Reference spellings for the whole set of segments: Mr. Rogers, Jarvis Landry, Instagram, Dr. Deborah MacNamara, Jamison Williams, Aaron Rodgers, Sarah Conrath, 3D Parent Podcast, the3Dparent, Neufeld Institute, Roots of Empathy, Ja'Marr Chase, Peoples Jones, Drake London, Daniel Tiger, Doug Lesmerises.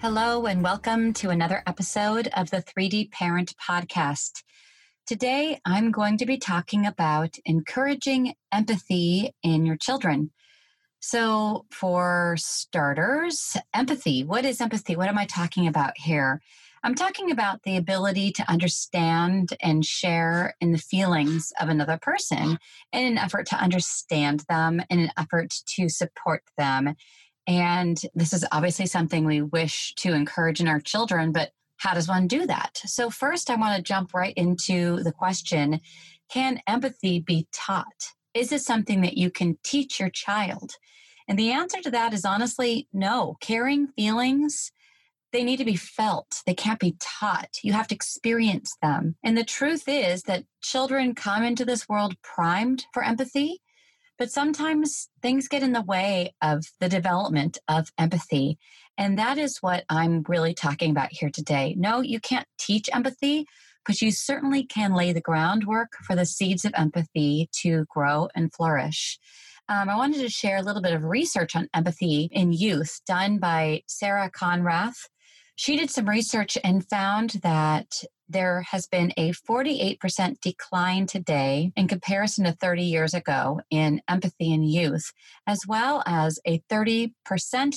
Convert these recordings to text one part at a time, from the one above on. Hello and welcome to another episode of the 3D Parent Podcast. Today, I'm going to be talking about encouraging empathy in your children. So for starters, empathy. What is empathy? What am I talking about here? I'm talking about the ability to understand and share in the feelings of another person in an effort to understand them, in an effort to support them. And this is obviously something we wish to encourage in our children, but how does one do that? So first, I want to jump right into the question, can empathy be taught? Is this something that you can teach your child? And the answer to that is honestly, no. Caring feelings, they need to be felt. They can't be taught. You have to experience them. And the truth is that children come into this world primed for empathy. But sometimes things get in the way of the development of empathy. And that is what I'm really talking about here today. No, you can't teach empathy, but you certainly can lay the groundwork for the seeds of empathy to grow and flourish. I wanted to share a little bit of research on empathy in youth done by Sarah Conrath. She did some research and found that there has been a 48% decline today in comparison to 30 years ago in empathy in youth, as well as a 30%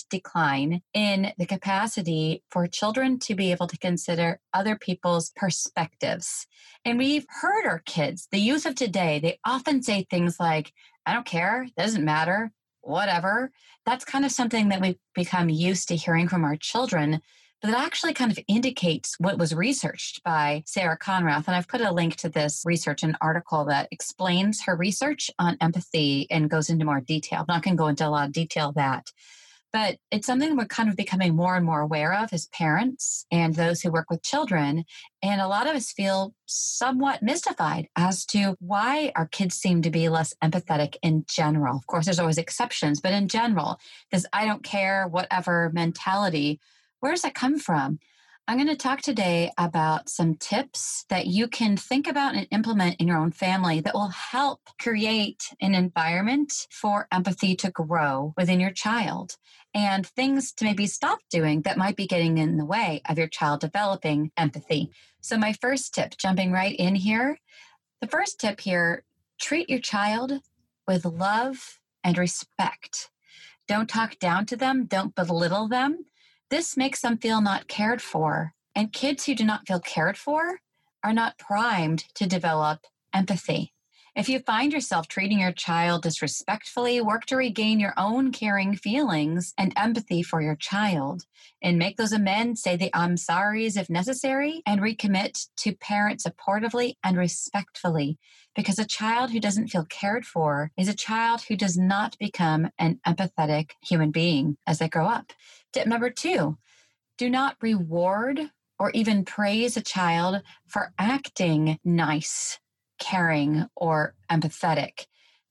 decline in the capacity for children to be able to consider other people's perspectives. And we've heard our kids, the youth of today, they often say things like, I don't care, doesn't matter, whatever. That's kind of something that we've become used to hearing from our children. But that actually kind of indicates what was researched by Sarah Conrath. And I've put a link to this research and article that explains her research on empathy and goes into more detail. I'm not going to go into a lot of detail of that. But it's something we're kind of becoming more and more aware of as parents and those who work with children. And a lot of us feel somewhat mystified as to why our kids seem to be less empathetic in general. Of course, there's always exceptions, but in general, this I don't care, whatever mentality. Where does that come from? I'm going to talk today about some tips that you can think about and implement in your own family that will help create an environment for empathy to grow within your child, and things to maybe stop doing that might be getting in the way of your child developing empathy. So my first tip, jumping right in here, the first tip here, treat your child with love and respect. Don't talk down to them. Don't belittle them. This makes them feel not cared for. And kids who do not feel cared for are not primed to develop empathy. If you find yourself treating your child disrespectfully, work to regain your own caring feelings and empathy for your child and make those amends, say the I'm sorry's if necessary, and recommit to parent supportively and respectfully, because a child who doesn't feel cared for is a child who does not become an empathetic human being as they grow up. Tip number 2, do not reward or even praise a child for acting nice, caring, or empathetic.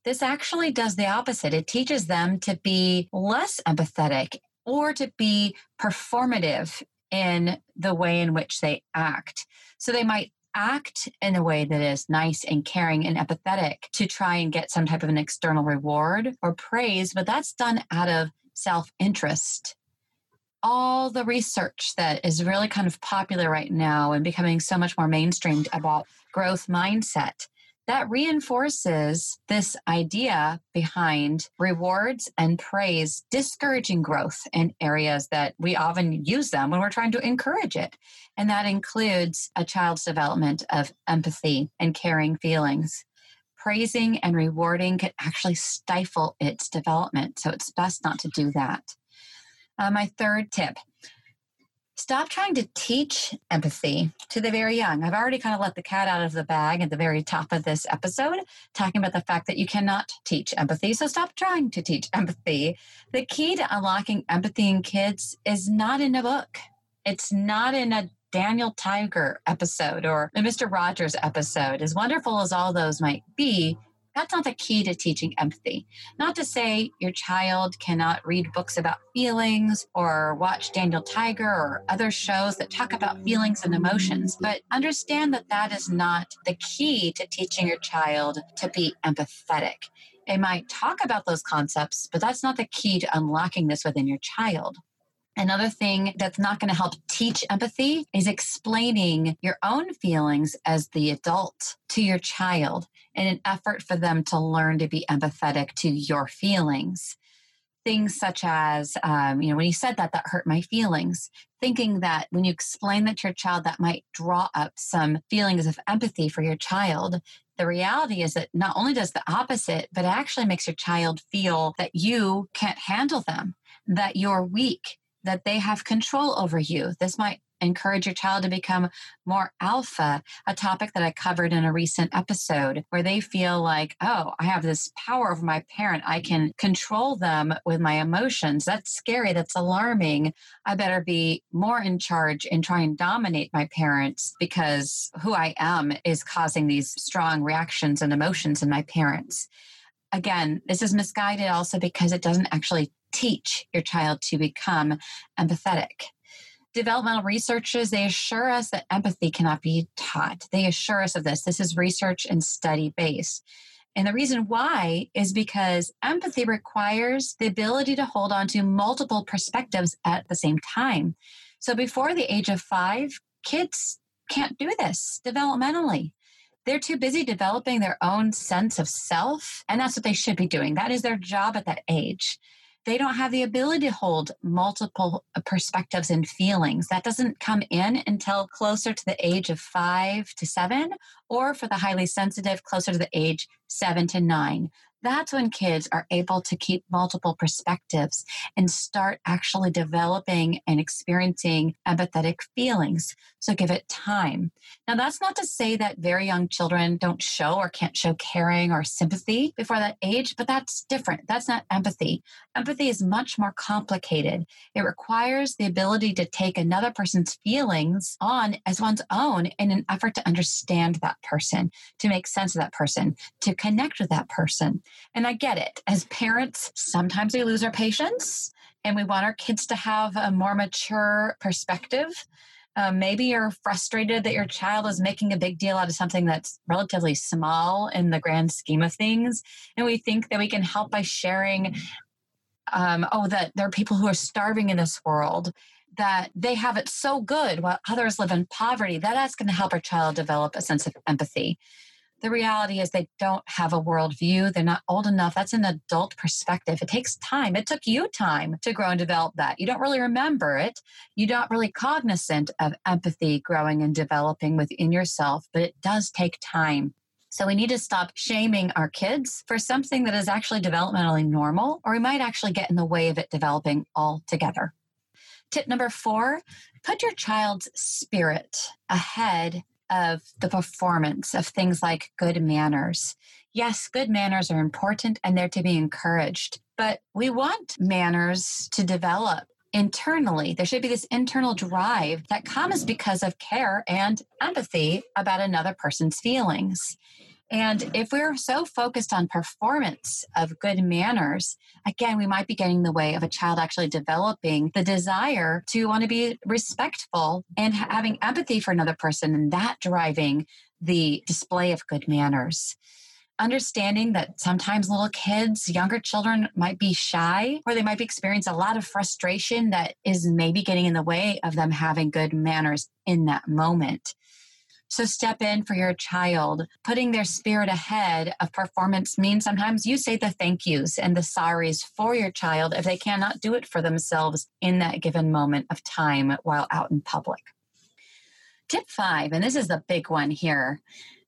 This actually does the opposite. It teaches them to be less empathetic or to be performative in the way in which they act. So they might act in a way that is nice and caring and empathetic to try and get some type of an external reward or praise, but that's done out of self-interest. All the research that is really kind of popular right now and becoming so much more mainstreamed about growth mindset that reinforces this idea behind rewards and praise, discouraging growth in areas that we often use them when we're trying to encourage it. And that includes a child's development of empathy and caring feelings. Praising and rewarding can actually stifle its development, so it's best not to do that. My third tip, stop trying to teach empathy to the very young. I've already kind of let the cat out of the bag at the very top of this episode, talking about the fact that you cannot teach empathy, so stop trying to teach empathy. The key to unlocking empathy in kids is not in a book. It's not in a Daniel Tiger episode or a Mr. Rogers episode. As wonderful as all those might be, that's not the key to teaching empathy. Not to say your child cannot read books about feelings or watch Daniel Tiger or other shows that talk about feelings and emotions, but understand that that is not the key to teaching your child to be empathetic. They might talk about those concepts, but that's not the key to unlocking this within your child. Another thing that's not going to help teach empathy is explaining your own feelings as the adult to your child in an effort for them to learn to be empathetic to your feelings. Things such as, when you said that, that hurt my feelings. Thinking that when you explain that to your child, that might draw up some feelings of empathy for your child. The reality is that not only does the opposite, but it actually makes your child feel that you can't handle them, that you're weak, that they have control over you. This might encourage your child to become more alpha, a topic that I covered in a recent episode where they feel like, oh, I have this power over my parent. I can control them with my emotions. That's scary. That's alarming. I better be more in charge and try and dominate my parents because who I am is causing these strong reactions and emotions in my parents. Again, this is misguided also because it doesn't actually teach your child to become empathetic. Developmental researchers, they assure us that empathy cannot be taught. They assure us of this. This is research and study based. And the reason why is because empathy requires the ability to hold on to multiple perspectives at the same time. So before the age of 5, kids can't do this developmentally. They're too busy developing their own sense of self, and that's what they should be doing. That is their job at that age. They don't have the ability to hold multiple perspectives and feelings. That doesn't come in until closer to the age of 5 to 7, or for the highly sensitive, closer to the age 7 to 9. That's when kids are able to keep multiple perspectives and start actually developing and experiencing empathetic feelings. So give it time. Now, that's not to say that very young children don't show or can't show caring or sympathy before that age, but that's different. That's not empathy. Empathy is much more complicated. It requires the ability to take another person's feelings on as one's own in an effort to understand that person, to make sense of that person, to connect with that person. And I get it. As parents, sometimes we lose our patience and we want our kids to have a more mature perspective. Maybe you're frustrated that your child is making a big deal out of something that's relatively small in the grand scheme of things. And we think that we can help by sharing, that there are people who are starving in this world, that they have it so good while others live in poverty. That's going to help our child develop a sense of empathy. The reality is they don't have a worldview. They're not old enough. That's an adult perspective. It takes time. It took you time to grow and develop that. You don't really remember it. You're not really cognizant of empathy growing and developing within yourself, but it does take time. So we need to stop shaming our kids for something that is actually developmentally normal, or we might actually get in the way of it developing altogether. Tip number 4, put your child's spirit ahead of the performance of things like good manners. Yes, good manners are important and they're to be encouraged, but we want manners to develop internally. There should be this internal drive that comes because of care and empathy about another person's feelings. And if we're so focused on performance of good manners, again, we might be getting in the way of a child actually developing the desire to want to be respectful and having empathy for another person, and that driving the display of good manners. Understanding that sometimes little kids, younger children might be shy, or they might be experiencing a lot of frustration that is maybe getting in the way of them having good manners in that moment. So step in for your child. Putting their spirit ahead of performance means sometimes you say the thank yous and the sorries for your child if they cannot do it for themselves in that given moment of time while out in public. Tip 5, and this is the big one here,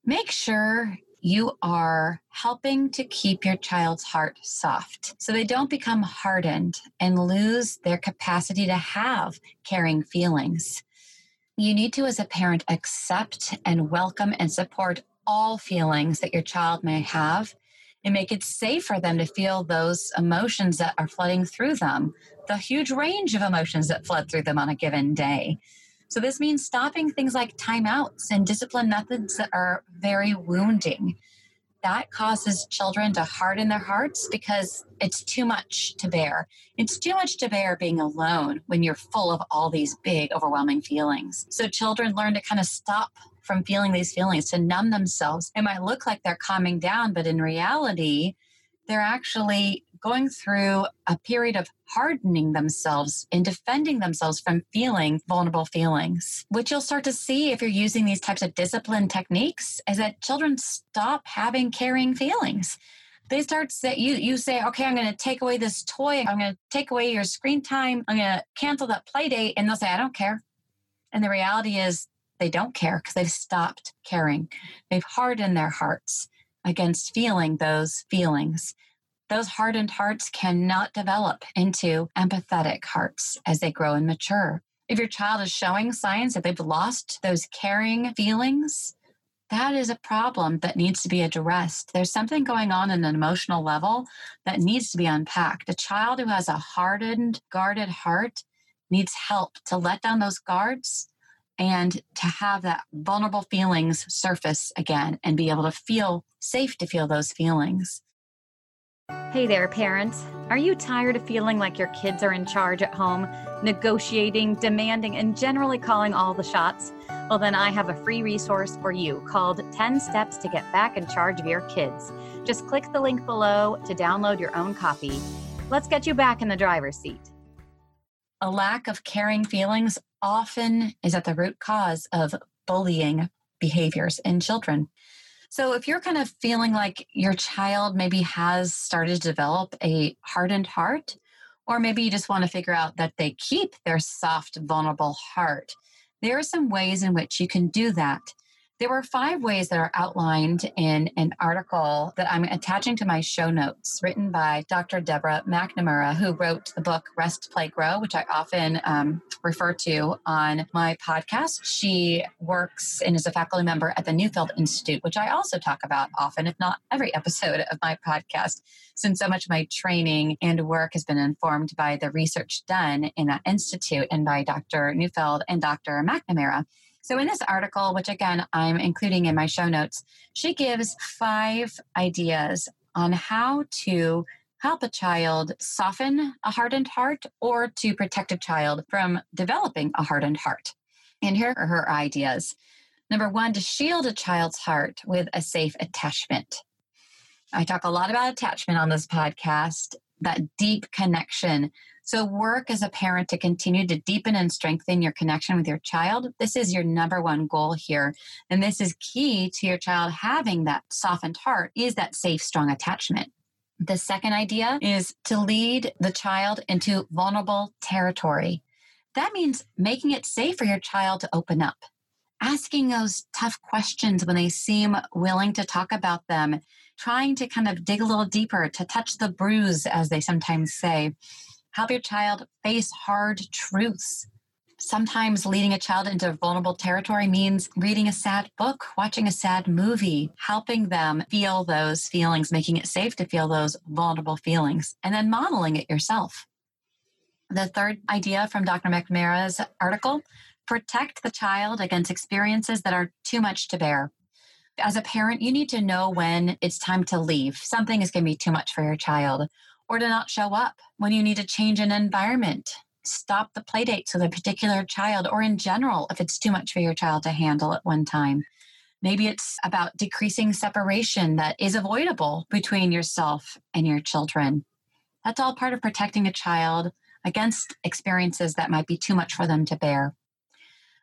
make sure you are helping to keep your child's heart soft so they don't become hardened and lose their capacity to have caring feelings. You need to, as a parent, accept and welcome and support all feelings that your child may have and make it safe for them to feel those emotions that are flooding through them, the huge range of emotions that flood through them on a given day. So this means stopping things like timeouts and discipline methods that are very wounding. That causes children to harden their hearts because it's too much to bear. It's too much to bear being alone when you're full of all these big, overwhelming feelings. So children learn to kind of stop from feeling these feelings, to numb themselves. It might look like they're calming down, but in reality, they're actually going through a period of hardening themselves and defending themselves from feeling vulnerable feelings, which you'll start to see if you're using these types of discipline techniques, is that children stop having caring feelings. They start to say, you say, okay, I'm going to take away this toy. I'm going to take away your screen time. I'm going to cancel that play date. And they'll say, I don't care. And the reality is they don't care because they've stopped caring. They've hardened their hearts against feeling those feelings. Those hardened hearts cannot develop into empathetic hearts as they grow and mature. If your child is showing signs that they've lost those caring feelings, that is a problem that needs to be addressed. There's something going on in an emotional level that needs to be unpacked. A child who has a hardened, guarded heart needs help to let down those guards and to have that vulnerable feelings surface again and be able to feel safe to feel those feelings. Hey there, parents. Are you tired of feeling like your kids are in charge at home, negotiating, demanding, and generally calling all the shots? Well, then I have a free resource for you called 10 Steps to Get Back in Charge of Your Kids. Just click the link below to download your own copy. Let's get you back in the driver's seat. A lack of caring feelings often is at the root cause of bullying behaviors in children. So if you're kind of feeling like your child maybe has started to develop a hardened heart, or maybe you just want to figure out that they keep their soft, vulnerable heart, there are some ways in which you can do that. There were 5 ways that are outlined in an article that I'm attaching to my show notes, written by Dr. Deborah MacNamara, who wrote the book Rest, Play, Grow, which I often refer to on my podcast. She works and is a faculty member at the Neufeld Institute, which I also talk about often, if not every episode of my podcast, since so much of my training and work has been informed by the research done in that institute and by Dr. Neufeld and Dr. MacNamara. So in this article, which again, I'm including in my show notes, she gives 5 ideas on how to help a child soften a hardened heart or to protect a child from developing a hardened heart. And here are her ideas. Number 1, to shield a child's heart with a safe attachment. I talk a lot about attachment on this podcast, that deep connection. So work as a parent to continue to deepen and strengthen your connection with your child. This is your number 1 goal here. And this is key to your child having that softened heart, is that safe, strong attachment. The second idea is to lead the child into vulnerable territory. That means making it safe for your child to open up, asking those tough questions when they seem willing to talk about them, trying to kind of dig a little deeper, to touch the bruise, as they sometimes say. Help your child face hard truths. Sometimes leading a child into vulnerable territory means reading a sad book, watching a sad movie, helping them feel those feelings, making it safe to feel those vulnerable feelings, and then modeling it yourself. The third idea from Dr. McNamara's article, protect the child against experiences that are too much to bear. As a parent, you need to know when it's time to leave. Something is going to be too much for your child, or to not show up when you need to change an environment, stop the play dates with a particular child, or in general, if it's too much for your child to handle at one time. Maybe it's about decreasing separation that is avoidable between yourself and your children. That's all part of protecting a child against experiences that might be too much for them to bear.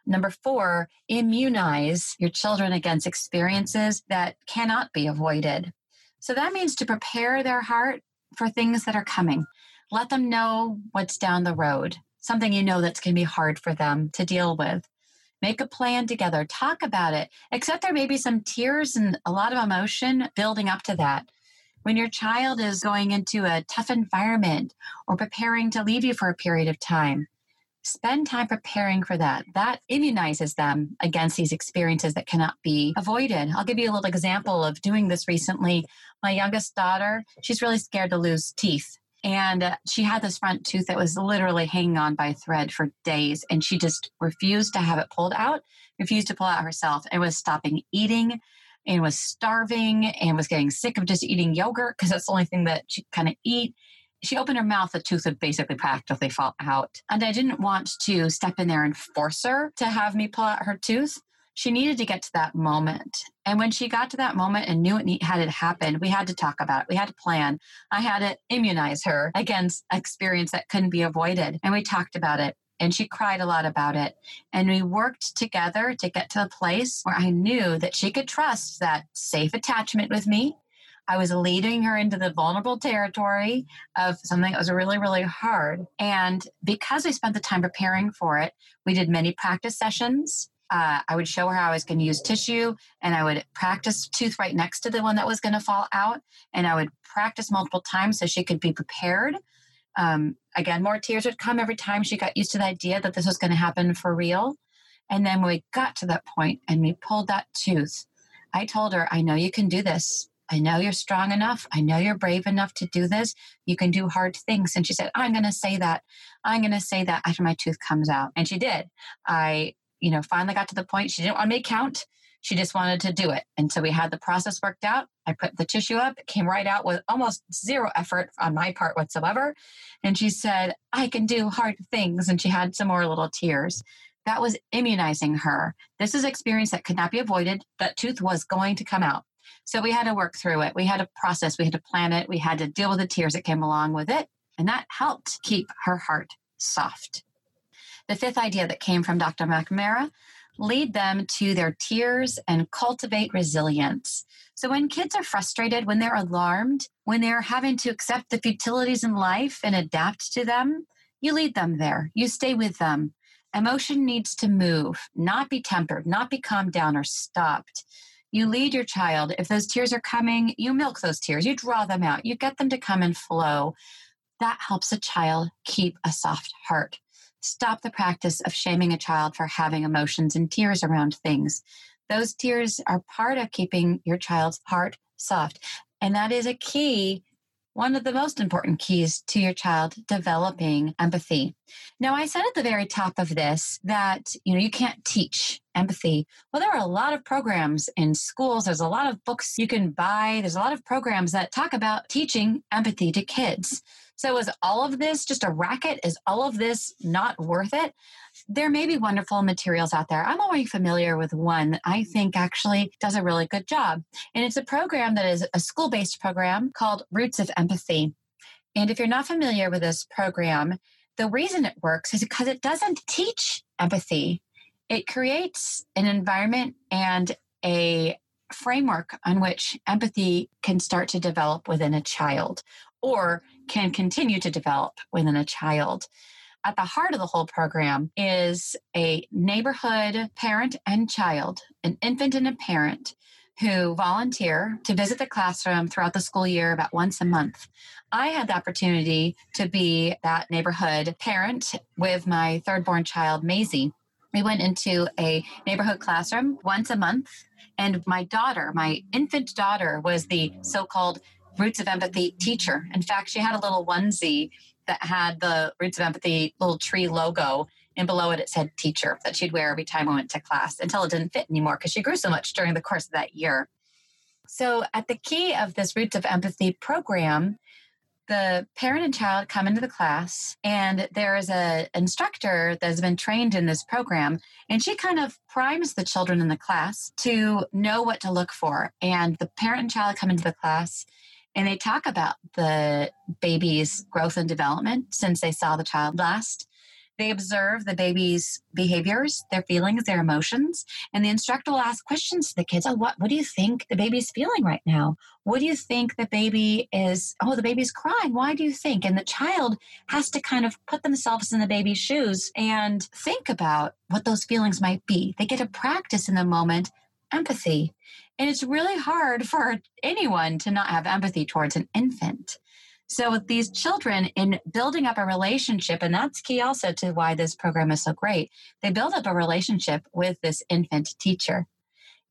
Number 4, immunize your children against experiences that cannot be avoided. So that means to prepare their heart for things that are coming. Let them know what's down the road, something you know that's going to be hard for them to deal with. Make a plan together. Talk about it. Except there may be some tears and a lot of emotion building up to that. When your child is going into a tough environment or preparing to leave you for a period of time, spend time preparing for that. That immunizes them against these experiences that cannot be avoided. I'll give you a little example of doing this recently. My youngest daughter, she's really scared to lose teeth. And she had this front tooth that was literally hanging on by a thread for days. And she just refused to have it pulled out, refused to pull out herself, and was stopping eating and was starving and was getting sick of just eating yogurt because that's the only thing that she kind of eat. She opened her mouth, the tooth would basically practically fall out. And I didn't want to step in there and force her to have me pull out her tooth. She needed to get to that moment. And when she got to that moment and knew it had happened, we had to talk about it. We had to plan. I had to immunize her against experience that couldn't be avoided. And we talked about it. And she cried a lot about it. And we worked together to get to the place where I knew that she could trust that safe attachment with me. I was leading her into the vulnerable territory of something that was really, really hard. And because we spent the time preparing for it, we did many practice sessions. I would show her how I was going to use tissue, and I would practice tooth right next to the one that was going to fall out. And I would practice multiple times so she could be prepared. Again, more tears would come every time she got used to the idea that this was going to happen for real. And then when we got to that point and we pulled that tooth, I told her, I know you can do this. I know you're strong enough. I know you're brave enough to do this. You can do hard things. And she said, I'm going to say that. I'm going to say that after my tooth comes out. And she did. I finally got to the point. She didn't want me to count. She just wanted to do it. And so we had the process worked out. I put the tissue up. It came right out with almost zero effort on my part whatsoever. And she said, I can do hard things. And she had some more little tears. That was immunizing her. This is experience that could not be avoided. That tooth was going to come out. So we had to work through it. We had to process. We had to plan it. We had to deal with the tears that came along with it. And that helped keep her heart soft. The 5th idea that came from Dr. MacNamara, lead them to their tears and cultivate resilience. So when kids are frustrated, when they're alarmed, when they're having to accept the futilities in life and adapt to them, you lead them there. You stay with them. Emotion needs to move, not be tempered, not be calmed down or stopped. You lead your child. If those tears are coming, you milk those tears. You draw them out. You get them to come and flow. That helps a child keep a soft heart. Stop the practice of shaming a child for having emotions and tears around things. Those tears are part of keeping your child's heart soft. And that is a key, one of the most important keys to your child developing empathy. Now, I said at the very top of this that, you can't teach empathy. Well, there are a lot of programs in schools. There's a lot of books you can buy. There's a lot of programs that talk about teaching empathy to kids. So is all of this just a racket? Is all of this not worth it? There may be wonderful materials out there. I'm already familiar with one that I think actually does a really good job. And it's a program that is a school-based program called Roots of Empathy. And if you're not familiar with this program, the reason it works is because it doesn't teach empathy. It creates an environment and a framework on which empathy can start to develop within a child, or can continue to develop within a child. At the heart of the whole program is a neighborhood parent and child, an infant and a parent, who volunteer to visit the classroom throughout the school year about once a month. I had the opportunity to be that neighborhood parent with my third-born child, Maisie. We went into a neighborhood classroom once a month, and my daughter, my infant daughter, was the so-called Roots of Empathy teacher. In fact, she had a little onesie that had the Roots of Empathy little tree logo, and below it, it said teacher, that she'd wear every time we went to class until it didn't fit anymore because she grew so much during the course of that year. So at the key of this Roots of Empathy program, the parent and child come into the class, and there is an instructor that has been trained in this program, and she kind of primes the children in the class to know what to look for. And the parent and child come into the class, and they talk about the baby's growth and development since they saw the child last. They observe the baby's behaviors, their feelings, their emotions, and the instructor will ask questions to the kids. Oh, what do you think the baby's feeling right now? What do you think the baby is? Oh, the baby's crying. Why do you think? And the child has to kind of put themselves in the baby's shoes and think about what those feelings might be. They get to practice in the moment empathy. And it's really hard for anyone to not have empathy towards an infant. So with these children, in building up a relationship, and that's key also to why this program is so great, they build up a relationship with this infant teacher.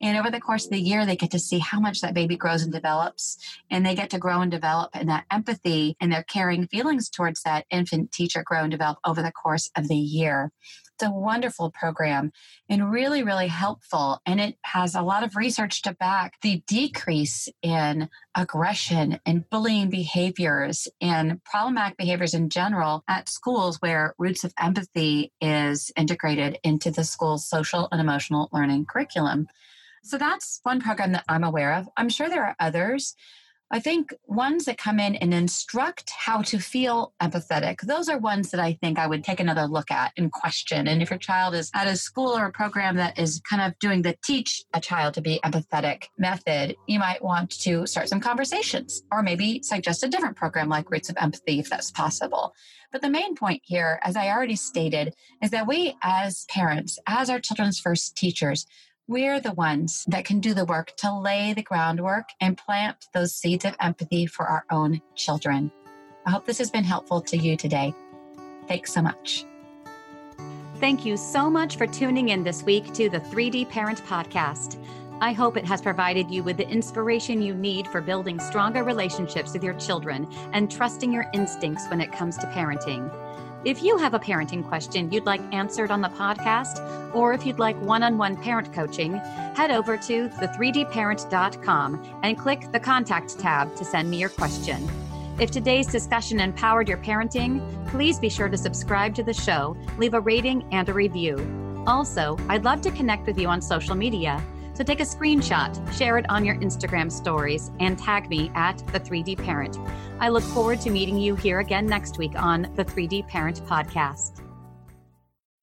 And over the course of the year, they get to see how much that baby grows and develops, and they get to grow and develop, and that empathy and their caring feelings towards that infant teacher grow and develop over the course of the year. It's a wonderful program and really, really helpful. And it has a lot of research to back the decrease in aggression and bullying behaviors and problematic behaviors in general at schools where Roots of Empathy is integrated into the school's social and emotional learning curriculum. So that's one program that I'm aware of. I'm sure there are others. I think ones that come in and instruct how to feel empathetic, those are ones that I think I would take another look at and question. And if your child is at a school or a program that is kind of doing the teach a child to be empathetic method, you might want to start some conversations or maybe suggest a different program like Roots of Empathy if that's possible. But the main point here, as I already stated, is that we as parents, as our children's first teachers, we're the ones that can do the work to lay the groundwork and plant those seeds of empathy for our own children. I hope this has been helpful to you today. Thanks so much. Thank you so much for tuning in this week to the 3D Parent Podcast. I hope it has provided you with the inspiration you need for building stronger relationships with your children and trusting your instincts when it comes to parenting. If you have a parenting question you'd like answered on the podcast, or if you'd like one-on-one parent coaching, head over to the3dparent.com and click the Contact tab to send me your question. If today's discussion empowered your parenting, please be sure to subscribe to the show, leave a rating and a review. Also, I'd love to connect with you on social media, so take a screenshot, share it on your Instagram stories, and tag me at the 3D Parent. I look forward to meeting you here again next week on the 3D Parent Podcast.